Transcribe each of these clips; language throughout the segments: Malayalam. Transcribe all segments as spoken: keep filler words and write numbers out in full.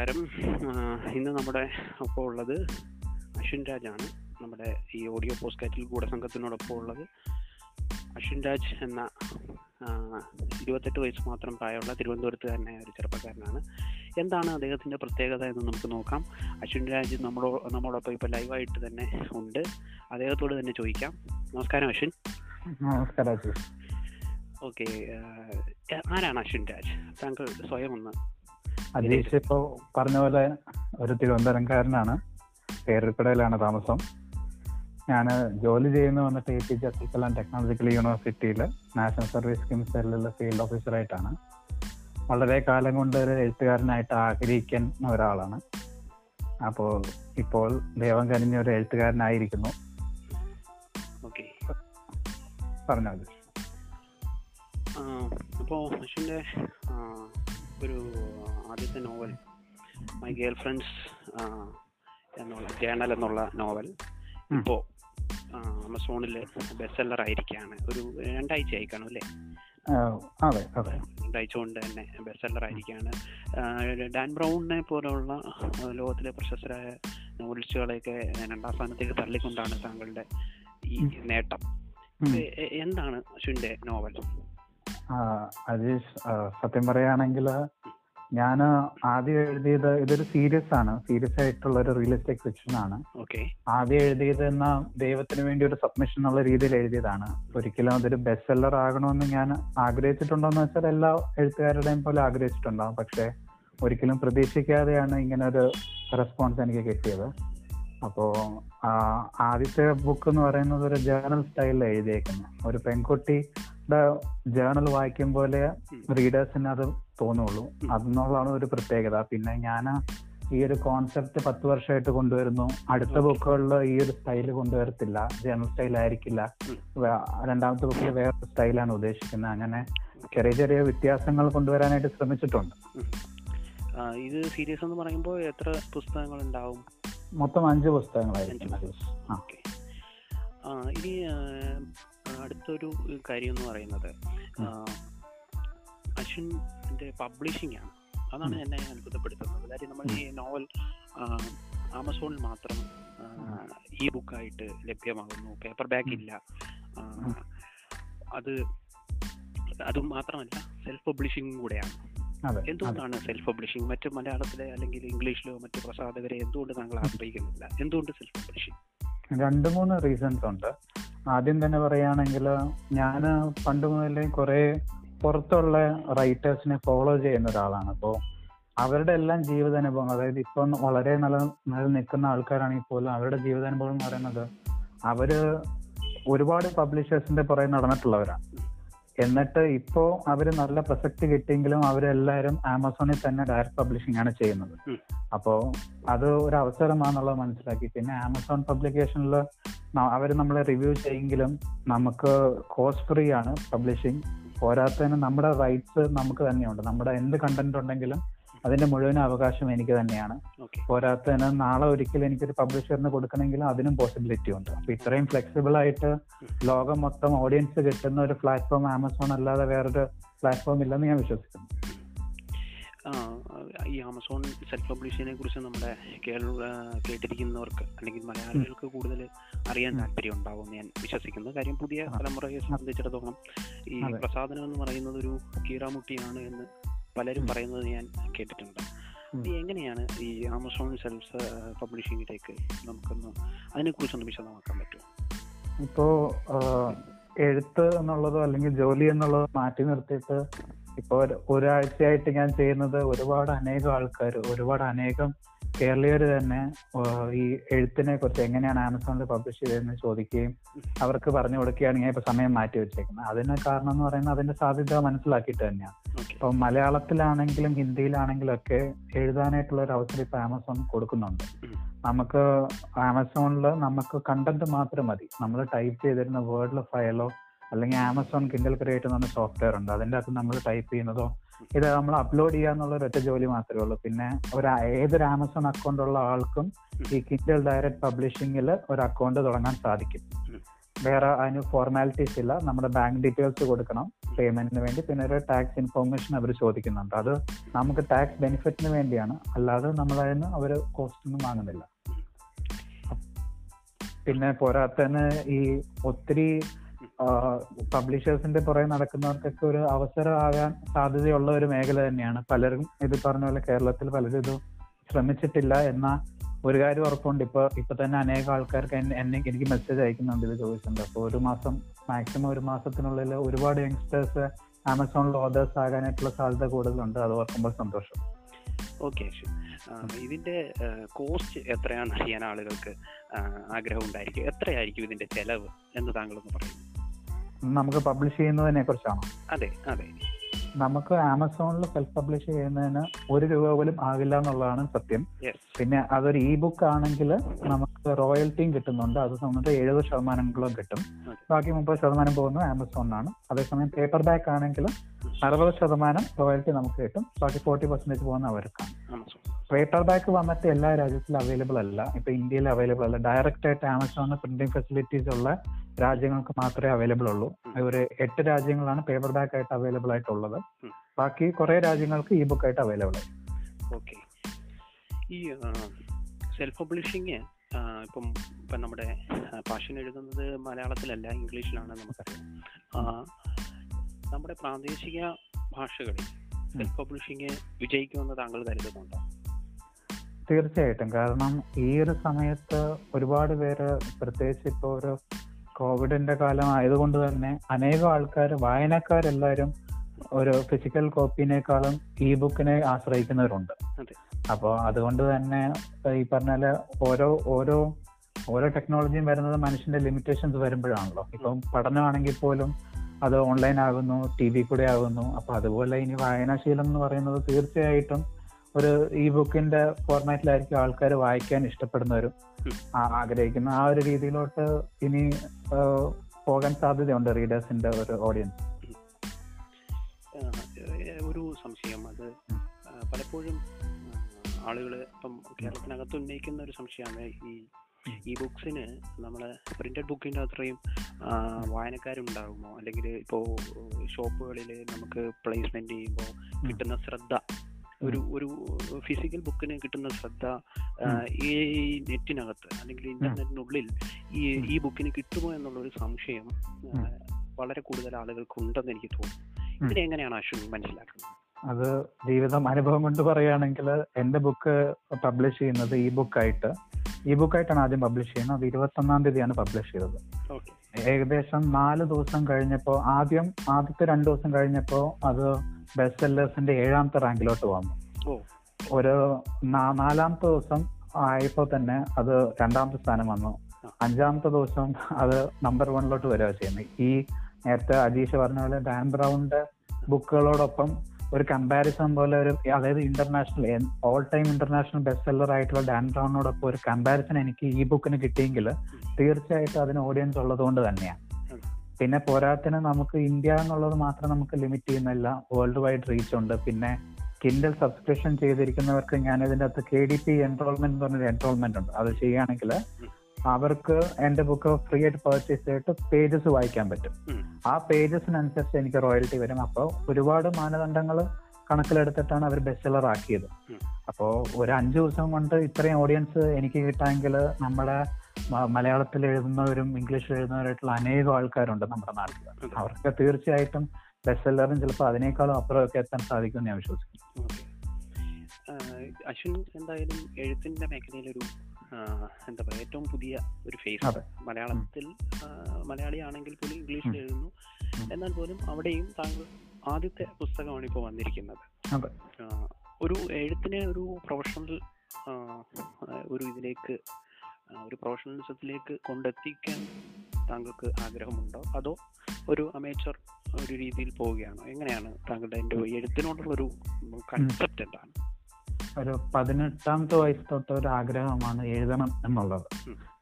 നമസ്കാരം. ഇന്ന് നമ്മുടെ ഒപ്പം ഉള്ളത് അശ്വിൻ രാജാണ്. നമ്മുടെ ഈ ഓഡിയോ പോഡ്കാസ്റ്റിൽ കൂടെ സംഘത്തിനോടൊപ്പം ഉള്ളത് അശ്വിൻ രാജ് എന്ന ഇരുപത്തെട്ട് വയസ്സ് മാത്രം പ്രായമുള്ള തിരുവനന്തപുരത്തുകാരനായ ഒരു ചെറുപ്പക്കാരനാണ്. എന്താണ് അദ്ദേഹത്തിൻ്റെ പ്രത്യേകത എന്ന് നമുക്ക് നോക്കാം. അശ്വിൻ രാജ് നമ്മളോ നമ്മളോടൊപ്പം ഇപ്പോൾ ലൈവായിട്ട് തന്നെ ഉണ്ട്. അദ്ദേഹത്തോട് തന്നെ ചോദിക്കാം. നമസ്കാരം അശ്വിൻ. നമസ്കാരം. ഓക്കെ, ആരാണ് അശ്വിൻ രാജ്? താങ്കൾ സ്വയം ഒന്ന്. അജീഷ് ഇപ്പോൾ പറഞ്ഞ പോലെ ഒരു തിരുവനന്തപുരംകാരനാണ്. പേരുൾക്കടയിലാണ് താമസം. ഞാൻ ജോലി ചെയ്യുന്ന വന്നിട്ട് A P judicial and technological യൂണിവേഴ്സിറ്റിയിൽ നാഷണൽ സർവീസ് സ്കീം സെല്ലിലെ ഫീൽഡ് ഓഫീസറായിട്ടാണ്. വളരെ കാലം കൊണ്ട് ഒരു എഴുത്തുകാരനായിട്ട് ആഗ്രഹിക്കുന്ന ഒരാളാണ്. അപ്പോൾ ഇപ്പോൾ ദൈവം കനിഞ്ഞ ഒരു എഴുത്തുകാരനായിരിക്കുന്നു. ഓക്കെ, പറഞ്ഞാൽ മതി. അപ്പോൾ മനുഷ്യൻ്റെ ഒരു ആദ്യത്തെ നോവൽ മൈ ഗേൾ ഫ്രണ്ട്സ് എന്നുള്ള ജേണൽ എന്നുള്ള നോവൽ ഇപ്പോൾ ആമസോണിൽ ബെസ്റ്റ് സെല്ലർ ആയിരിക്കുകയാണ്. ഒരു രണ്ടാഴ്ച ആയിക്കാണു അല്ലേ? അതെ അതെ, രണ്ടാഴ്ച കൊണ്ട് തന്നെ ബെസ്റ്റ് സെല്ലർ ആയിരിക്കുകയാണ്. ഡാൻ ബ്രൗണിനെ പോലെയുള്ള ലോകത്തിലെ പ്രശസ്തരായ നോവലിസ്റ്റുകളെയൊക്കെ രണ്ടാം സ്ഥാനത്തേക്ക് തള്ളിക്കൊണ്ടാണ് താങ്കളുടെ ഈ നേട്ടം. എന്താണ് അശ്വിൻ്റെ നോവൽ? അജീഷ്, സത്യം പറയുകയാണെങ്കിൽ ഞാൻ ആദ്യം എഴുതിയത് ഇതൊരു സീരിയസ് ആണ്, സീരിയസ് ആയിട്ടുള്ള ഒരു റിയലിസ്റ്റിക് ഫിക്ഷൻ ആണ്. ആദ്യം എഴുതിയത് എന്ന ദൈവത്തിന് വേണ്ടി ഒരു സബ്മിഷൻ എന്നുള്ള രീതിയിൽ എഴുതിയതാണ്. ഒരിക്കലും അതൊരു ബെസ്റ്റ് സെല്ലർ ആകണമെന്ന് ഞാൻ ആഗ്രഹിച്ചിട്ടുണ്ടോയെന്ന് വെച്ചാൽ എല്ലാ എഴുത്തുകാരുടെയും പോലെ ആഗ്രഹിച്ചിട്ടുണ്ടാകും. പക്ഷേ ഒരിക്കലും പ്രതീക്ഷിക്കാതെയാണ് ഇങ്ങനെ ഒരു റെസ്പോൺസ് എനിക്ക് കിട്ടിയത്. അപ്പോൾ ആദ്യത്തെ ബുക്ക് എന്ന് പറയുന്നത് ഒരു ജേണൽ സ്റ്റൈലിൽ എഴുതിയേക്കുന്നത്. ഒരു പെൺകുട്ടിയുടെ ജേണൽ വായിക്കും പോലെ റീഡേഴ്സിന് അത് തോന്നുള്ളൂ. അതെന്നുള്ളതാണ് ഒരു പ്രത്യേകത. പിന്നെ ഞാൻ ഈ ഒരു കോൺസെപ്റ്റ് പത്ത് വർഷമായിട്ട് കൊണ്ടുവരുന്നു. അടുത്ത ബുക്കുകളിൽ ഈ ഒരു സ്റ്റൈല് കൊണ്ടുവരത്തില്ല, ജേണൽ സ്റ്റൈലായിരിക്കില്ല. രണ്ടാമത്തെ ബുക്കിൽ വേറൊരു സ്റ്റൈലാണ് ഉദ്ദേശിക്കുന്നത്. അങ്ങനെ ചെറിയ ചെറിയ വ്യത്യാസങ്ങൾ കൊണ്ടുവരാനായിട്ട് ശ്രമിച്ചിട്ടുണ്ട്. ഇത് സീരീസ് എന്ന് പറയുമ്പോൾ എത്ര പുസ്തകങ്ങൾ ഉണ്ടാവും? മൊത്തം അഞ്ച് പുസ്തകങ്ങളായിരുന്നു. ഓക്കെ. ഇനി അടുത്തൊരു കാര്യം എന്ന് പറയുന്നത് അശ്വിൻ്റെ പബ്ലിഷിംഗ് ആണ്. അതാണ് എന്നെ അത്ഭുതപ്പെടുത്തുന്നത്. കാര്യം നമ്മൾ ഈ നോവൽ ആമസോണിൽ മാത്രം ഈ ബുക്കായിട്ട് ലഭ്യമാകുന്നു, പേപ്പർ ബാക്ക് ഇല്ല. അത് അതും മാത്രമല്ല സെൽഫ് പബ്ലിഷിംഗും കൂടെയാണ്. എന്തുകൊണ്ടാണ് സെൽഫ് പബ്ലിഷിംഗ് മറ്റ് മലയാളത്തിലെ അല്ലെങ്കിൽ ഇംഗ്ലീഷിലോ മറ്റ് പ്രസാധകരെ എന്തുകൊണ്ട് താങ്കൾ ആഗ്രഹിക്കുന്നില്ല? എന്തുകൊണ്ട് സെൽഫ് പബ്ലിഷിംഗ്? രണ്ട് മൂന്ന് റീസൺസ് ഉണ്ട്. ആദ്യം തന്നെ പറയുകയാണെങ്കിൽ ഞാൻ പണ്ട് മുതലേ കുറെ പുറത്തുള്ള റൈറ്റേഴ്സിനെ ഫോളോ ചെയ്യുന്ന ഒരാളാണ്. അപ്പോൾ അവരുടെ എല്ലാം ജീവിതാനുഭവം, അതായത് ഇപ്പം വളരെ നല്ല നിൽക്കുന്ന ആൾക്കാരാണെങ്കിൽ പോലും അവരുടെ ജീവിതാനുഭവം എന്ന് പറയുന്നത് അവര് ഒരുപാട് പബ്ലിഷേഴ്സിന്റെ പുറകെ നടന്നിട്ടുള്ളവരാണ്. എന്നിട്ട് ഇപ്പോൾ അവര് നല്ല പ്രസക്തി കിട്ടിയെങ്കിലും അവരെല്ലാവരും ആമസോണിൽ തന്നെ ഡയറക്ട് പബ്ലിഷിംഗ് ആണ് ചെയ്യുന്നത്. അപ്പോൾ അത് ഒരു അവസരമാണെന്നുള്ളത് മനസ്സിലാക്കി. പിന്നെ ആമസോൺ പബ്ലിക്കേഷനിൽ അവർ നമ്മളെ റിവ്യൂ ചെയ്യെങ്കിലും നമുക്ക് കോസ്റ്റ് ഫ്രീ ആണ് പബ്ലിഷിംഗ്. പോരാത്തതിന് നമ്മുടെ റൈറ്റ്സ് നമുക്ക് തന്നെയുണ്ട്. നമ്മുടെ എന്ത് കണ്ടന്റ് ഉണ്ടെങ്കിലും അതിന്റെ മുഴുവൻ അവകാശം എനിക്ക് തന്നെയാണ്. പോരാത്തതിന് നാളെ ഒരിക്കലും എനിക്കൊരു പബ്ലിഷറിന് കൊടുക്കണമെങ്കിലും അതിനും പോസിബിലിറ്റി ഉണ്ട്. അപ്പൊ ഇത്രയും ഫ്ലെക്സിബിൾ ആയിട്ട് ലോകം മൊത്തം ഓഡിയൻസ് കിട്ടുന്ന ഒരു പ്ലാറ്റ്ഫോം ആമസോൺ അല്ലാതെ വേറൊരു പ്ലാറ്റ്ഫോം ഇല്ലെന്ന് ഞാൻ വിശ്വസിക്കുന്നു. ഈ ആമസോൺ സെൽഫ് പബ്ലിഷിങ്ങിനെ കുറിച്ച് നമ്മുടെ കേട്ടിരിക്കുന്നവർക്ക് അല്ലെങ്കിൽ മലയാളികൾക്ക് കൂടുതൽ അറിയാൻ താല്പര്യം ഉണ്ടാവുമെന്ന് ഞാൻ വിശ്വസിക്കുന്നു. കാര്യം പുതിയ തലമുറയെ സംബന്ധിച്ചിടത്തോളം ഈ പ്രസാധനം എന്ന് പറയുന്നത് ഒരു കീറാമുട്ടിയാണ് എന്ന് പലരും പറയുന്നത് ഞാൻ കേട്ടിട്ടുണ്ട്. എങ്ങനെയാണ് ഈ ആമസോൺ സെൽഫ് പബ്ലിഷിംഗിലേക്ക് നമുക്കൊന്ന് അതിനെക്കുറിച്ചൊന്ന് വിശദമാക്കാൻ പറ്റുമോ? ഇപ്പോൾ എഴുത്ത് എന്നുള്ളതോ അല്ലെങ്കിൽ ജോലി എന്നുള്ളതോ മാറ്റി നിർത്തിയിട്ട് ഇപ്പോൾ ഒരാഴ്ചയായിട്ട് ഞാൻ ചെയ്യുന്നത് ഒരുപാട് അനേകം ആൾക്കാർ, ഒരുപാട് അനേകം കേരളീയർ തന്നെ ഈ എഴുത്തിനെ കുറിച്ച് എങ്ങനെയാണ് ആമസോണിൽ പബ്ലിഷ് ചെയ്തതെന്ന് ചോദിക്കുകയും അവർക്ക് പറഞ്ഞു കൊടുക്കുകയാണ് ഞാൻ ഇപ്പോൾ സമയം മാറ്റി വെച്ചേക്കുന്നത്. അതിന് കാരണം എന്ന് പറയുന്നത് അതിന്റെ സാധ്യത മനസ്സിലാക്കിയിട്ട് തന്നെയാണ്. ഇപ്പം മലയാളത്തിലാണെങ്കിലും ഹിന്ദിയിലാണെങ്കിലും ഒക്കെ എഴുതാനായിട്ടുള്ള ഒരു അവസരം ഇപ്പം ആമസോൺ കൊടുക്കുന്നുണ്ട്. നമുക്ക് ആമസോണിൽ നമുക്ക് കണ്ടന്റ് മാത്രം മതി. നമ്മൾ ടൈപ്പ് ചെയ്തിരുന്ന വേർഡിൽ ഫയലോ അല്ലെങ്കിൽ ആമസോൺ കിൻഡൽ ക്രിയേറ്റ് എന്ന് പറഞ്ഞ സോഫ്റ്റ്വെയർ ഉണ്ട്, അതിൻ്റെ അകത്ത് നമ്മൾ ടൈപ്പ് ചെയ്യുന്നതോ ഇത് നമ്മൾ അപ്ലോഡ് ചെയ്യാന്നുള്ള ഒരൊറ്റ ജോലി മാത്രമേ ഉള്ളൂ. പിന്നെ ഒരു ഏതൊരു ആമസോൺ അക്കൗണ്ട് ഉള്ള ആൾക്കും ഈ കിൻഡൽ ഡയറക്റ്റ് പബ്ലിഷിംഗിൽ ഒരു അക്കൗണ്ട് തുടങ്ങാൻ സാധിക്കും. വേറെ അതിന് ഫോർമാലിറ്റീസ് ഇല്ല. നമ്മുടെ ബാങ്ക് ഡീറ്റെയിൽസ് കൊടുക്കണം, പേയ്മെന്റിന് വേണ്ടി പിന്നൊരു ടാക്സ് ഇൻഫോർമേഷൻ അവർ ചോദിക്കുന്നുണ്ട്. അത് നമുക്ക് ടാക്സ് ബെനിഫിറ്റിന് വേണ്ടിയാണ്, അല്ലാതെ നമ്മളതിന് അവർ കോസ്റ്റ് ഒന്നും വാങ്ങുന്നില്ല. പിന്നെ പോരാത്തതിന് ഈ ഒത്തിരി പബ്ലിഷേഴ്സിന്റെ പുറകെ നടക്കുന്നവർക്കൊക്കെ ഒരു അവസരമാകാൻ സാധ്യതയുള്ള ഒരു മേഖല തന്നെയാണ്. പലരും ഇത് പറഞ്ഞ പോലെ കേരളത്തിൽ പലരും ഇത് ശ്രമിച്ചിട്ടില്ല എന്ന ഒരു കാര്യം ഉറപ്പുണ്ട്. ഇപ്പൊ ഇപ്പൊ തന്നെ അനേക ആൾക്കാർക്ക് എന്നെ എനിക്ക് മെസ്സേജ് അയക്കുന്നുണ്ട് ഇത് ചോദിച്ചിട്ടുണ്ട്. അപ്പോൾ ഒരു മാസം മാക്സിമം ഒരു മാസത്തിനുള്ളിൽ ഒരുപാട് യങ്സ്റ്റേഴ്സ് ആമസോണിൽ ഓതേഴ്സ് ആകാനായിട്ടുള്ള സാധ്യത കൂടുതലുണ്ട്. അത് ഓർക്കുമ്പോൾ സന്തോഷം. ഓക്കെ, ഇതിന്റെ കോസ്റ്റ് എത്രയാണെന്ന് അറിയാൻ ആളുകൾക്ക് ആഗ്രഹം ഉണ്ടായിരിക്കും. എത്രയായിരിക്കും ഇതിന്റെ ചെലവ് എന്ന് താങ്കളൊന്ന് പറയും? നമുക്ക് പബ്ലിഷ് ചെയ്യുന്നതിനെ കുറിച്ചാണോ? അതെ അതെ, നമുക്ക് ആമസോണിൽ സെൽഫ് പബ്ലിഷ് ചെയ്യുന്നതിന് ഒരു രൂപ പോലും ആകില്ല എന്നുള്ളതാണ് സത്യം. പിന്നെ അതൊരു ഇ ബുക്ക് ആണെങ്കിൽ നമുക്ക് റോയൽറ്റിയും കിട്ടുന്നുണ്ട്. അത് സംബന്ധിച്ച് എഴുപത് ശതമാനങ്ങളും കിട്ടും. ബാക്കി മുപ്പത് ശതമാനം പോകുന്നത് ആമസോണിനാണ്. അതേസമയം പേപ്പർ ബാക്ക് ആണെങ്കിൽ അറുപത് ശതമാനം റോയൽറ്റി നമുക്ക് കിട്ടും. ബാക്കി ഫോർട്ടി പെർസെന്റേജ് പോകുന്ന അവർക്കാണ്. പേപ്പർ ബാക്ക് വന്നിട്ട് എല്ലാ രാജ്യത്തിലും അവൈലബിൾ അല്ല. ഇപ്പൊ ഇന്ത്യയിൽ അവൈലബിൾ അല്ല. ഡയറക്റ്റ് ആയിട്ട് ആമസോണിന് പ്രിന്റിംഗ് ഫെസിലിറ്റീസ് ഉള്ള രാജ്യങ്ങൾക്ക് മാത്രമേ അവൈലബിൾ ഉള്ളൂ. ഒരു എട്ട് രാജ്യങ്ങളാണ് പേപ്പർ ബാക്ക് ആയിട്ട് അവൈലബിൾ ആയിട്ടുള്ളത്. ബാക്കി കുറെ രാജ്യങ്ങൾക്ക് ഇ ബുക്ക് ആയിട്ട് അവൈലബിൾ ആണ്. ഓക്കെ, ഈ സെൽഫ് പബ്ലിഷിംഗ് ഇപ്പം ഇപ്പം നമ്മുടെ ഭാഷയിൽ എഴുതുന്നത് മലയാളത്തിലല്ല, ഇംഗ്ലീഷിലാണ്. നമുക്കറിയാം നമ്മുടെ പ്രാദേശിക ഭാഷകളിൽ സെൽഫ് പബ്ലിഷിംഗ് വിജയിക്കുമെന്ന് താങ്കൾ കരുതുന്നുണ്ടോ? തീർച്ചയായിട്ടും. കാരണം ഈ ഒരു സമയത്ത് ഒരുപാട് പേര്, പ്രത്യേകിച്ച് ഇപ്പോൾ ഒരു കോവിഡിന്റെ കാലം ആയതുകൊണ്ട് തന്നെ അനേകം ആൾക്കാർ, വായനക്കാരെല്ലാവരും ഒരു ഫിസിക്കൽ കോപ്പിനേക്കാളും ഇ ബുക്കിനെ ആശ്രയിക്കുന്നവരുണ്ട്. അപ്പോൾ അതുകൊണ്ട് തന്നെ ഈ പറഞ്ഞാല് ഓരോ ഓരോ ഓരോ ടെക്നോളജിയും വരുന്നത് മനുഷ്യന്റെ ലിമിറ്റേഷൻസ് വരുമ്പോഴാണല്ലോ. ഇപ്പം പഠനമാണെങ്കിൽ പോലും അത് ഓൺലൈൻ ആകുന്നു, ടി വി കൂടെ ആകുന്നു. അപ്പോൾ അതുപോലെ ഇനി വായനാശീലം എന്ന് പറയുന്നത് തീർച്ചയായിട്ടും ഒരു ഇ ബുക്കിന്റെ ഫോർമാറ്റിലായിരിക്കും ആൾക്കാർ വായിക്കാൻ ഇഷ്ടപ്പെടുന്നവരും ആഗ്രഹിക്കുന്ന ആ ഒരു രീതിയിലോട്ട് ഇനി പോകാൻ സാധ്യതയുണ്ട് റീഡേഴ്സിന്റെ ഒരു ഓഡിയൻസ്. ഒരു സംശയം, അത് പലപ്പോഴും ആളുകൾ ഇപ്പം കേരളത്തിനകത്ത് ഉന്നയിക്കുന്ന ഒരു സംശയമാണ്, ഈ ഈ ബുക്സിന് നമ്മൾ പ്രിന്റഡ് ബുക്കിൻ്റെ അത്രയും വായനക്കാരുണ്ടാകുമോ, അല്ലെങ്കിൽ ഇപ്പോൾ ഷോപ്പുകളിൽ നമുക്ക് പ്ലേസ്മെന്റ് ചെയ്യുമ്പോൾ കിട്ടുന്ന ശ്രദ്ധ, ഒരു ഒരു ഫിസിക്കൽ ബുക്കിന് കിട്ടുന്ന ശ്രദ്ധ ഈ നെറ്റിനകത്ത് അല്ലെങ്കിൽ ഇന്റർനെറ്റിനുള്ളിൽ ഈ ഈ ബുക്കിന് കിട്ടുമോ എന്നുള്ളൊരു സംശയം വളരെ കൂടുതൽ ആളുകൾക്ക് ഉണ്ടെന്ന് എനിക്ക് തോന്നുന്നു. ഇതിനെ എങ്ങനെയാണ് അശ്വിൻ മനസ്സിലാക്കുന്നത്? അത് ജീവിതം അനുഭവം കൊണ്ട് പറയുകയാണെങ്കിൽ, എൻ്റെ ബുക്ക് പബ്ലിഷ് ചെയ്യുന്നത് ഇ ബുക്കായിട്ട് ഇ ബുക്കായിട്ടാണ് ആദ്യം പബ്ലിഷ് ചെയ്യുന്നത്. അത് ഇരുപത്തൊന്നാം തീയതിയാണ് പബ്ലിഷ് ചെയ്തത്. ഏകദേശം നാല് ദിവസം കഴിഞ്ഞപ്പോൾ, ആദ്യം ആദ്യത്തെ രണ്ടു ദിവസം കഴിഞ്ഞപ്പോൾ അത് ബെസ്റ്റ് സെല്ലേഴ്സിന്റെ ഏഴാമത്തെ റാങ്കിലോട്ട് വന്നു. ഒരു നാലാമത്തെ ദിവസം ആയപ്പോൾ തന്നെ അത് രണ്ടാമത്തെ സ്ഥാനം വന്നു. അഞ്ചാമത്തെ ദിവസം അത് നമ്പർ വണ്ണിലോട്ട് വരിക ചെയ്യുന്നത്. ഈ നേരത്തെ അജീഷ് പറഞ്ഞ പോലെ ഡാൻ ബ്രൗണിന്റെ ബുക്കുകളോടൊപ്പം ഒരു കമ്പാരിസൺ പോലെ ഒരു, അതായത് international all time international best seller ആയിട്ടുള്ള ഡാൻ ബ്രൗണിനോടൊപ്പം ഒരു കമ്പാരിസൺ എനിക്ക് ഈ ബുക്കിന് കിട്ടിയെങ്കിൽ തീർച്ചയായിട്ടും അതിന് ഓഡിയൻസ് ഉള്ളത് കൊണ്ട് തന്നെയാണ്. പിന്നെ പോരാത്തിന് നമുക്ക് ഇന്ത്യ എന്നുള്ളത് മാത്രം നമുക്ക് ലിമിറ്റ് ചെയ്യുന്നില്ല, വേൾഡ് വൈഡ് റീച്ച് ഉണ്ട്. പിന്നെ കിൻഡൽ സബ്സ്ക്രിപ്ഷൻ ചെയ്തിരിക്കുന്നവർക്ക് ഞാൻ ഇതിൻ്റെ അകത്ത് കെ ഡി പി എൻറോൾമെന്റ് എന്ന് പറഞ്ഞൊരു എൻറോൾമെന്റ് ഉണ്ട്. അത് ചെയ്യുകയാണെങ്കിൽ അവർക്ക് എൻ്റെ ബുക്ക് ഫ്രീ ആയിട്ട് പർച്ചേസ് ചെയ്തിട്ട് പേജസ് വായിക്കാൻ പറ്റും. ആ പേജസിനനുസരിച്ച് എനിക്ക് റോയൽറ്റി വരും. അപ്പോൾ ഒരുപാട് മാനദണ്ഡങ്ങൾ കണക്കിലെടുത്തിട്ടാണ് അവർ ബെസ്റ്റ് സെല്ലർ ആക്കിയത്. അപ്പോൾ ഒരു അഞ്ച് ദിവസം കൊണ്ട് ഇത്രയും ഓഡിയൻസ് എനിക്ക് കിട്ടാമെങ്കിൽ നമ്മുടെ മലയാളത്തിൽ എഴുതുന്നവരും ഇംഗ്ലീഷിൽ എഴുതുന്നവരായിട്ടുള്ള അനേകം ആൾക്കാരുണ്ട് നമ്മുടെ നാട്ടിൽ. അവർക്ക് തീർച്ചയായിട്ടും ബെസ്റ്റ് സെല്ലറിന് ചിലപ്പോൾ അതിനേക്കാളും അപ്പുറമൊക്കെ എത്താൻ സാധിക്കുമെന്ന് ഞാൻ വിശ്വസിക്കുന്നു. അശ്വിൻ, എന്തായാലും എഴുത്തിന്റെ മേഖലയിലൊരു എന്താ പറയുക, ഏറ്റവും പുതിയ ഒരു ഫേസ്, മലയാളത്തിൽ മലയാളിയാണെങ്കിൽ പോലും ഇംഗ്ലീഷിൽ എഴുതുന്നു, എന്നാൽ പോലും അവിടെയും താങ്കൾ ആദ്യത്തെ പുസ്തകമാണ് ഇപ്പോൾ വന്നിരിക്കുന്നത്. ഒരു എഴുത്തിനെ ഒരു പ്രൊഫഷണൽ ഒരു ഇതിലേക്ക് ഒരു പ്രൊഫഷണലിസത്തിലേക്ക് കൊണ്ടെത്തിക്കാൻ താങ്കൾക്ക് ആഗ്രഹമുണ്ടോ, അതോ ഒരു അമേച്ചർ ഒരു രീതിയിൽ പോവുകയാണോ? എങ്ങനെയാണ് താങ്കളുടെ എൻ്റെ എഴുത്തിനോടുള്ളൊരു കൺസെപ്റ്റ് എന്താണ്? ഒരു പതിനെട്ടാമത്തെ വയസ്സ് തൊട്ട് ഒരു ആഗ്രഹമാണ് എഴുതണം എന്നുള്ളത്.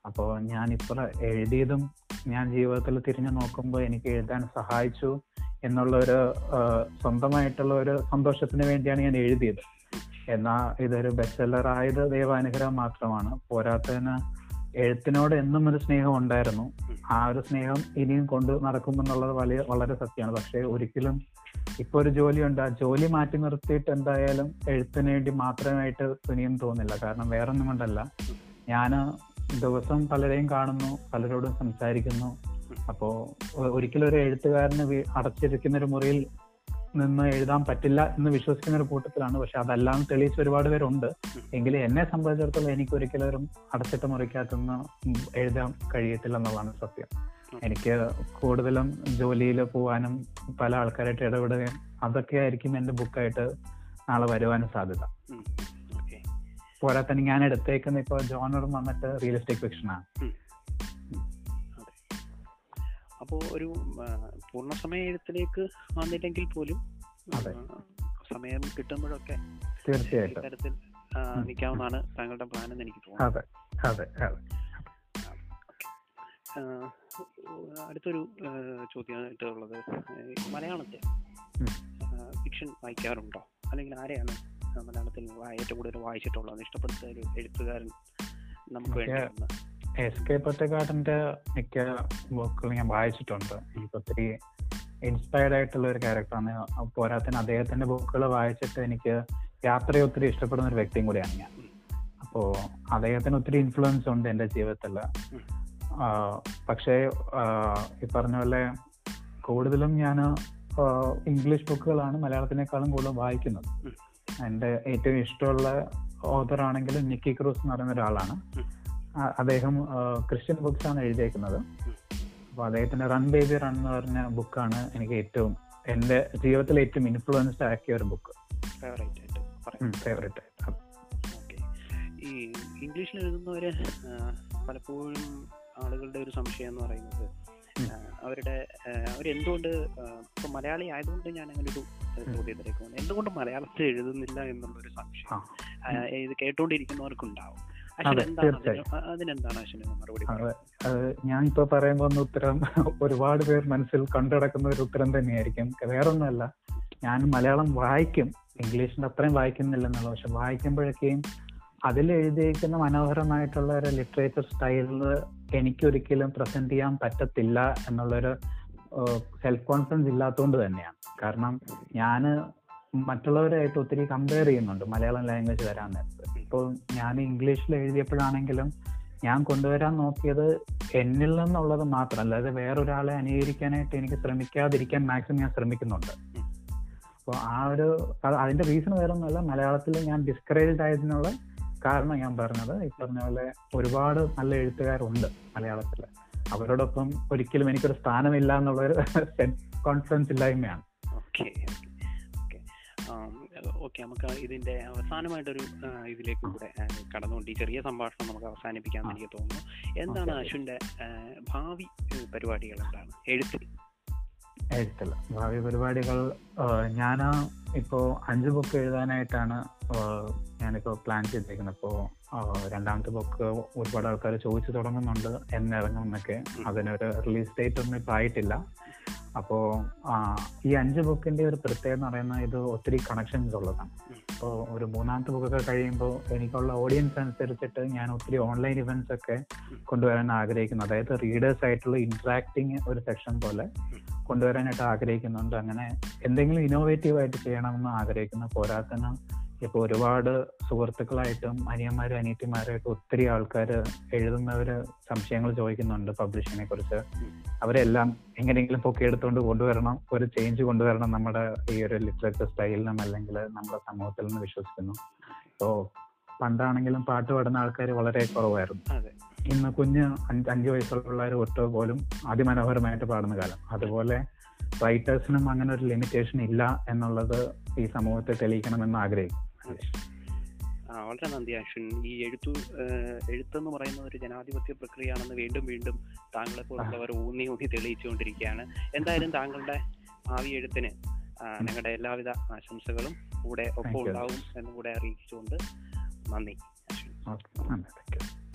അപ്പോൾ ഞാൻ ഇപ്പോൾ എഴുതിയതും ഞാൻ ജീവിതത്തിൽ തിരിഞ്ഞു നോക്കുമ്പോൾ എനിക്ക് എഴുതാൻ സഹായിച്ചു എന്നുള്ളൊരു സ്വന്തമായിട്ടുള്ള ഒരു സന്തോഷത്തിന് വേണ്ടിയാണ് ഞാൻ എഴുതിയത്. എന്നാൽ ഇതൊരു ബെസ്റ്റ് സെല്ലർ ആയത് ദൈവാനുഗ്രഹം മാത്രമാണ്. പോരാത്തതിന് എഴുത്തിനോട് എന്നും ഒരു സ്നേഹം ഉണ്ടായിരുന്നു. ആ ഒരു സ്നേഹം ഇനിയും കൊണ്ട് നടക്കുമെന്നുള്ളത് വലിയ വളരെ സത്യമാണ്. പക്ഷെ ഒരിക്കലും ഇപ്പൊ ഒരു ജോലി ഉണ്ട്, ആ ജോലി മാറ്റി നിർത്തിയിട്ട് എന്തായാലും എഴുത്തിന് വേണ്ടി മാത്രമായിട്ട് തുനിയും തോന്നില്ല. കാരണം വേറൊന്നും കൊണ്ടല്ല, ഞാൻ ദിവസം പലരെയും കാണുന്നു, പലരോടും സംസാരിക്കുന്നു. അപ്പോൾ ഒരിക്കലും ഒരു എഴുത്തുകാരന് അടച്ചിരിക്കുന്ന ഒരു മുറിയിൽ നിന്ന് എഴുതാൻ പറ്റില്ല എന്ന് വിശ്വസിക്കുന്ന ഒരു കൂട്ടത്തിലാണ്. പക്ഷെ അതെല്ലാം തെളിയിച്ച് ഒരുപാട് പേരുണ്ട്. എങ്കിലും എന്നെ സംബന്ധിച്ചിടത്തോളം എനിക്ക് ഒരിക്കലും അടച്ചിട്ട് മുറിക്കകത്തുനിന്ന് എഴുതാൻ കഴിയത്തില്ല എന്നുള്ളതാണ് സത്യം. എനിക്ക് കൂടുതലും ജോലിയിൽ പോവാനും പല ആൾക്കാരായിട്ട് ഇടപെടുകയും അതൊക്കെ ആയിരിക്കും എൻ്റെ ബുക്കായിട്ട് നാളെ വരുവാനും സാധ്യത. പോരാ തന്നെ ഞാൻ എടുത്തേക്കുന്ന ഇപ്പോൾ ജോണറും വന്നിട്ട് റിയലിസ്റ്റിക് ഫിക്ഷനാണ്. അപ്പോൾ ഒരു പൂർണ്ണസമയ എഴുത്തിലേക്ക് വന്നില്ലെങ്കിൽ പോലും സമയം കിട്ടുമ്പോഴൊക്കെ തീർച്ചയായിട്ടും തരത്തിൽ നിൽക്കാവുന്നതാണ് താങ്കളുടെ പ്ലാൻ എന്ന് എനിക്ക് തോന്നുന്നു. അടുത്തൊരു ചോദ്യമായിട്ട് ഉള്ളത്, മലയാളത്തിൽ ഫിക്ഷൻ വായിക്കാറുണ്ടോ? അല്ലെങ്കിൽ ആരെയാണ് മലയാളത്തിൽ ഏറ്റവും കൂടുതൽ വായിച്ചിട്ടുള്ളത്, ഇഷ്ടപ്പെടുത്ത ഒരു എഴുത്തുകാരൻ നമുക്ക് വേണ്ടിയാണ്? എസ് കെ പൊറ്റക്കാട്ടിൻ്റെ മിക്ക വർക്കുകൾ ഞാൻ വായിച്ചിട്ടുണ്ട്. എനിക്ക് ഒത്തിരി ഇൻസ്പയർഡ് ആയിട്ടുള്ള ഒരു ക്യാരക്ടറാണ്. പോരാത്തിന് അദ്ദേഹത്തിൻ്റെ ബുക്കുകൾ വായിച്ചിട്ട് എനിക്ക് യാത്രയെ ഒത്തിരി ഇഷ്ടപ്പെടുന്ന ഒരു വ്യക്തിയും കൂടിയാണ് ഞാൻ. അപ്പോൾ അദ്ദേഹത്തിന് ഒത്തിരി ഇൻഫ്ലുവൻസ് ഉണ്ട് എൻ്റെ ജീവിതത്തിൽ. പക്ഷേ ഈ പറഞ്ഞ പോലെ കൂടുതലും ഞാൻ ഇംഗ്ലീഷ് ബുക്കുകളാണ് മലയാളത്തിനേക്കാളും കൂടുതൽ വായിക്കുന്നത്. എൻ്റെ ഏറ്റവും ഇഷ്ടമുള്ള ഓഥർ ആണെങ്കിലും നിക്കി ക്രൂസ് എന്ന് പറയുന്ന ഒരാളാണ്. അദ്ദേഹം ക്രിസ്ത്യൻ ബുക്സ് ആണ് എഴുതിയേക്കുന്നത്. അപ്പോൾ അദ്ദേഹത്തിൻ്റെ റൺ ബേബി റൺ എന്ന് പറഞ്ഞ ബുക്കാണ് എനിക്ക് ഏറ്റവും എൻ്റെ ജീവിതത്തിൽ ഏറ്റവും ഇൻഫ്ലുവൻസ്ഡ് ആക്കിയ ഒരു ബുക്ക്, ഫേവറേറ്റ് ആയിട്ട് ഫേവറേറ്റ് ആയിട്ട് ഈ ഇംഗ്ലീഷിൽ എഴുതുന്നവര് പലപ്പോഴും ആളുകളുടെ ഒരു സംശയം എന്ന് പറയുന്നത് അവരുടെ അവരെന്തുകൊണ്ട് ഇപ്പം മലയാളി ആയതുകൊണ്ട് ഞാൻ അങ്ങനെ ഒരു ചോദ്യത്തിലേക്ക് പോകുന്നത്, എന്തുകൊണ്ട് മലയാളത്തിൽ എഴുതുന്നില്ല എന്നുള്ളൊരു സംശയം ഇത് കേട്ടോണ്ടിരിക്കുന്നവർക്കുണ്ടാവും. ഞാൻ ഇപ്പൊ പറയുമ്പോ ഒന്ന് ഉത്തരം ഒരുപാട് പേർ മനസ്സിൽ കണ്ടുകിടക്കുന്ന ഒരു ഉത്തരം തന്നെയായിരിക്കും. വേറൊന്നുമല്ല, ഞാൻ മലയാളം വായിക്കും, ഇംഗ്ലീഷിന്റെ അത്രയും വായിക്കുന്നില്ലെന്നുള്ളത്. പക്ഷെ വായിക്കുമ്പോഴൊക്കെയും അതിലെഴുതിയിരിക്കുന്ന മനോഹരമായിട്ടുള്ള ഒരു ലിറ്ററേച്ചർ സ്റ്റൈലിൽ എനിക്കൊരിക്കലും പ്രസന്റ് ചെയ്യാൻ പറ്റത്തില്ല എന്നുള്ളൊരു സെൽഫ് കോൺഫിഡൻസ് ഇല്ലാത്തതുകൊണ്ട് തന്നെയാണ്. കാരണം ഞാൻ മറ്റുള്ളവരായിട്ട് ഒത്തിരി കമ്പയർ ചെയ്യുന്നുണ്ട് മലയാളം ലാംഗ്വേജ് വരാൻ നേരത്ത്. ഇപ്പോൾ ഞാൻ ഇംഗ്ലീഷിൽ എഴുതിയപ്പോഴാണെങ്കിലും ഞാൻ കൊണ്ടുവരാൻ നോക്കിയത് എന്നിൽ നിന്നുള്ളത് മാത്രം, അല്ലാതെ വേറൊരാളെ അനുകരിക്കാനായിട്ട് എനിക്ക് ശ്രമിക്കാതിരിക്കാൻ മാക്സിമം ഞാൻ ശ്രമിക്കുന്നുണ്ട്. അപ്പോൾ ആ ഒരു അതിൻ്റെ റീസൺ വേറൊന്നുമല്ല, മലയാളത്തിൽ ഞാൻ ഡിസ്കറേജ്ഡ് ആയതിനുള്ള കാരണം ഞാൻ പറഞ്ഞത്. ഈ പറഞ്ഞ പോലെ ഒരുപാട് നല്ല എഴുത്തുകാരുണ്ട് മലയാളത്തിൽ, അവരോടൊപ്പം ഒരിക്കലും എനിക്കൊരു സ്ഥാനമില്ല എന്നുള്ളൊരു സെൽഫ് കോൺഫിഡൻസ് ഇല്ലായ്മയാണ്. ഓക്കെ ഓക്കെ നമുക്ക് ഇതിൻ്റെ അവസാനമായിട്ടൊരു ഇതിലേക്ക് കൂടെ കടന്നുകൊണ്ട് ഈ ചെറിയ സംഭാഷണം നമുക്ക് അവസാനിപ്പിക്കാമെന്ന് എനിക്ക് തോന്നുന്നു. എന്താണ് അശ്വിൻ്റെ ഭാവി പരിപാടികൾ? എന്താണ് എഴുത്തിൽ എഴുത്തില്ല ഭാവി പരിപാടികൾ? ഞാൻ ഇപ്പോൾ അഞ്ച് ബുക്ക് എഴുതാനായിട്ടാണ് ഞാനിപ്പോൾ പ്ലാൻ ചെയ്തിരിക്കുന്നത്. ഇപ്പോൾ രണ്ടാമത്തെ ബുക്ക് ഒരുപാട് ആൾക്കാർ ചോദിച്ചു തുടങ്ങുന്നുണ്ട് എന്നിറങ്ങുമെന്നൊക്കെ. അതിനൊരു റിലീസ് ഡേറ്റ് ഒന്നും ഇപ്പോൾ ആയിട്ടില്ല. അപ്പോൾ ഈ അഞ്ച് ബുക്കിൻ്റെ ഒരു പ്രത്യേകത എന്ന് പറയുന്നത് ഇത് ഒത്തിരി കണക്ഷൻസ് ഉള്ളതാണ്. ഇപ്പോൾ ഒരു മൂന്നാമത്തെ ബുക്കൊക്കെ കഴിയുമ്പോൾ എനിക്കുള്ള ഓഡിയൻസ് അനുസരിച്ചിട്ട് ഞാൻ ഒത്തിരി ഓൺലൈൻ ഇവൻറ്റ്സ് ഒക്കെ കൊണ്ടുവരാൻ ആഗ്രഹിക്കുന്നു. അതായത് റീഡേഴ്സ് ആയിട്ടുള്ള ഇൻട്രാക്ടിങ് ഒരു സെക്ഷൻ പോലെ കൊണ്ടുവരാനായിട്ട് ആഗ്രഹിക്കുന്നുണ്ട്. അങ്ങനെ എന്തെങ്കിലും ഇന്നോവേറ്റീവായിട്ട് ചെയ്യണമെന്ന് ആഗ്രഹിക്കുന്നു. പോരാത്തതിന് ഇപ്പോൾ ഒരുപാട് സുഹൃത്തുക്കളായിട്ടും അനിയന്മാരും അനിയത്തിമാരുമായിട്ടും ഒത്തിരി ആൾക്കാർ എഴുതുന്നവർ സംശയങ്ങൾ ചോദിക്കുന്നുണ്ട് പബ്ലിഷിങ്ങിനെ കുറിച്ച്. അവരെല്ലാം എങ്ങനെയെങ്കിലും പൊക്കിയെടുത്തുകൊണ്ട് കൊണ്ടുവരണം, ഒരു ചേഞ്ച് കൊണ്ടുവരണം നമ്മുടെ ഈ ഒരു ലിറ്ററേച്ചർ സ്റ്റൈലിനും അല്ലെങ്കിൽ നമ്മുടെ സമൂഹത്തിൽ നിന്ന് വിശ്വസിക്കുന്നു. ഇപ്പോൾ പണ്ടാണെങ്കിലും പാട്ട് പാടുന്ന ആൾക്കാർ വളരെ കുറവായിരുന്നു. ഇന്ന് കുഞ്ഞ് അഞ്ച് അഞ്ച് വയസ്സുള്ള പിള്ളേർ ഒറ്റ പോലും അതിമനോഹരമായിട്ട് പാടുന്ന കാലം. അതുപോലെ റൈറ്റേഴ്സിനും അങ്ങനെ ഒരു ലിമിറ്റേഷൻ ഇല്ല എന്നുള്ളത് ഈ സമൂഹത്തെ തെളിയിക്കണമെന്ന് ആഗ്രഹിക്കും. വളരെ നന്ദി അശ്വിൻ. ഈ എഴുത്തു എഴുത്തെന്ന് പറയുന്നത് ഒരു ജനാധിപത്യ പ്രക്രിയയാണെന്ന് വീണ്ടും വീണ്ടും താങ്കളെ പോലുള്ളവർ ഊന്നി ഊന്നി തെളിയിച്ചുകൊണ്ടിരിക്കുകയാണ്. എന്തായാലും താങ്കളുടെ ഭാവി എഴുത്തിന് ഞങ്ങളുടെ എല്ലാവിധ ആശംസകളും കൂടെ ഒപ്പം ഉണ്ടാവും എന്നുകൂടെ അറിയിച്ചുകൊണ്ട് നന്ദി അശ്വിൻ.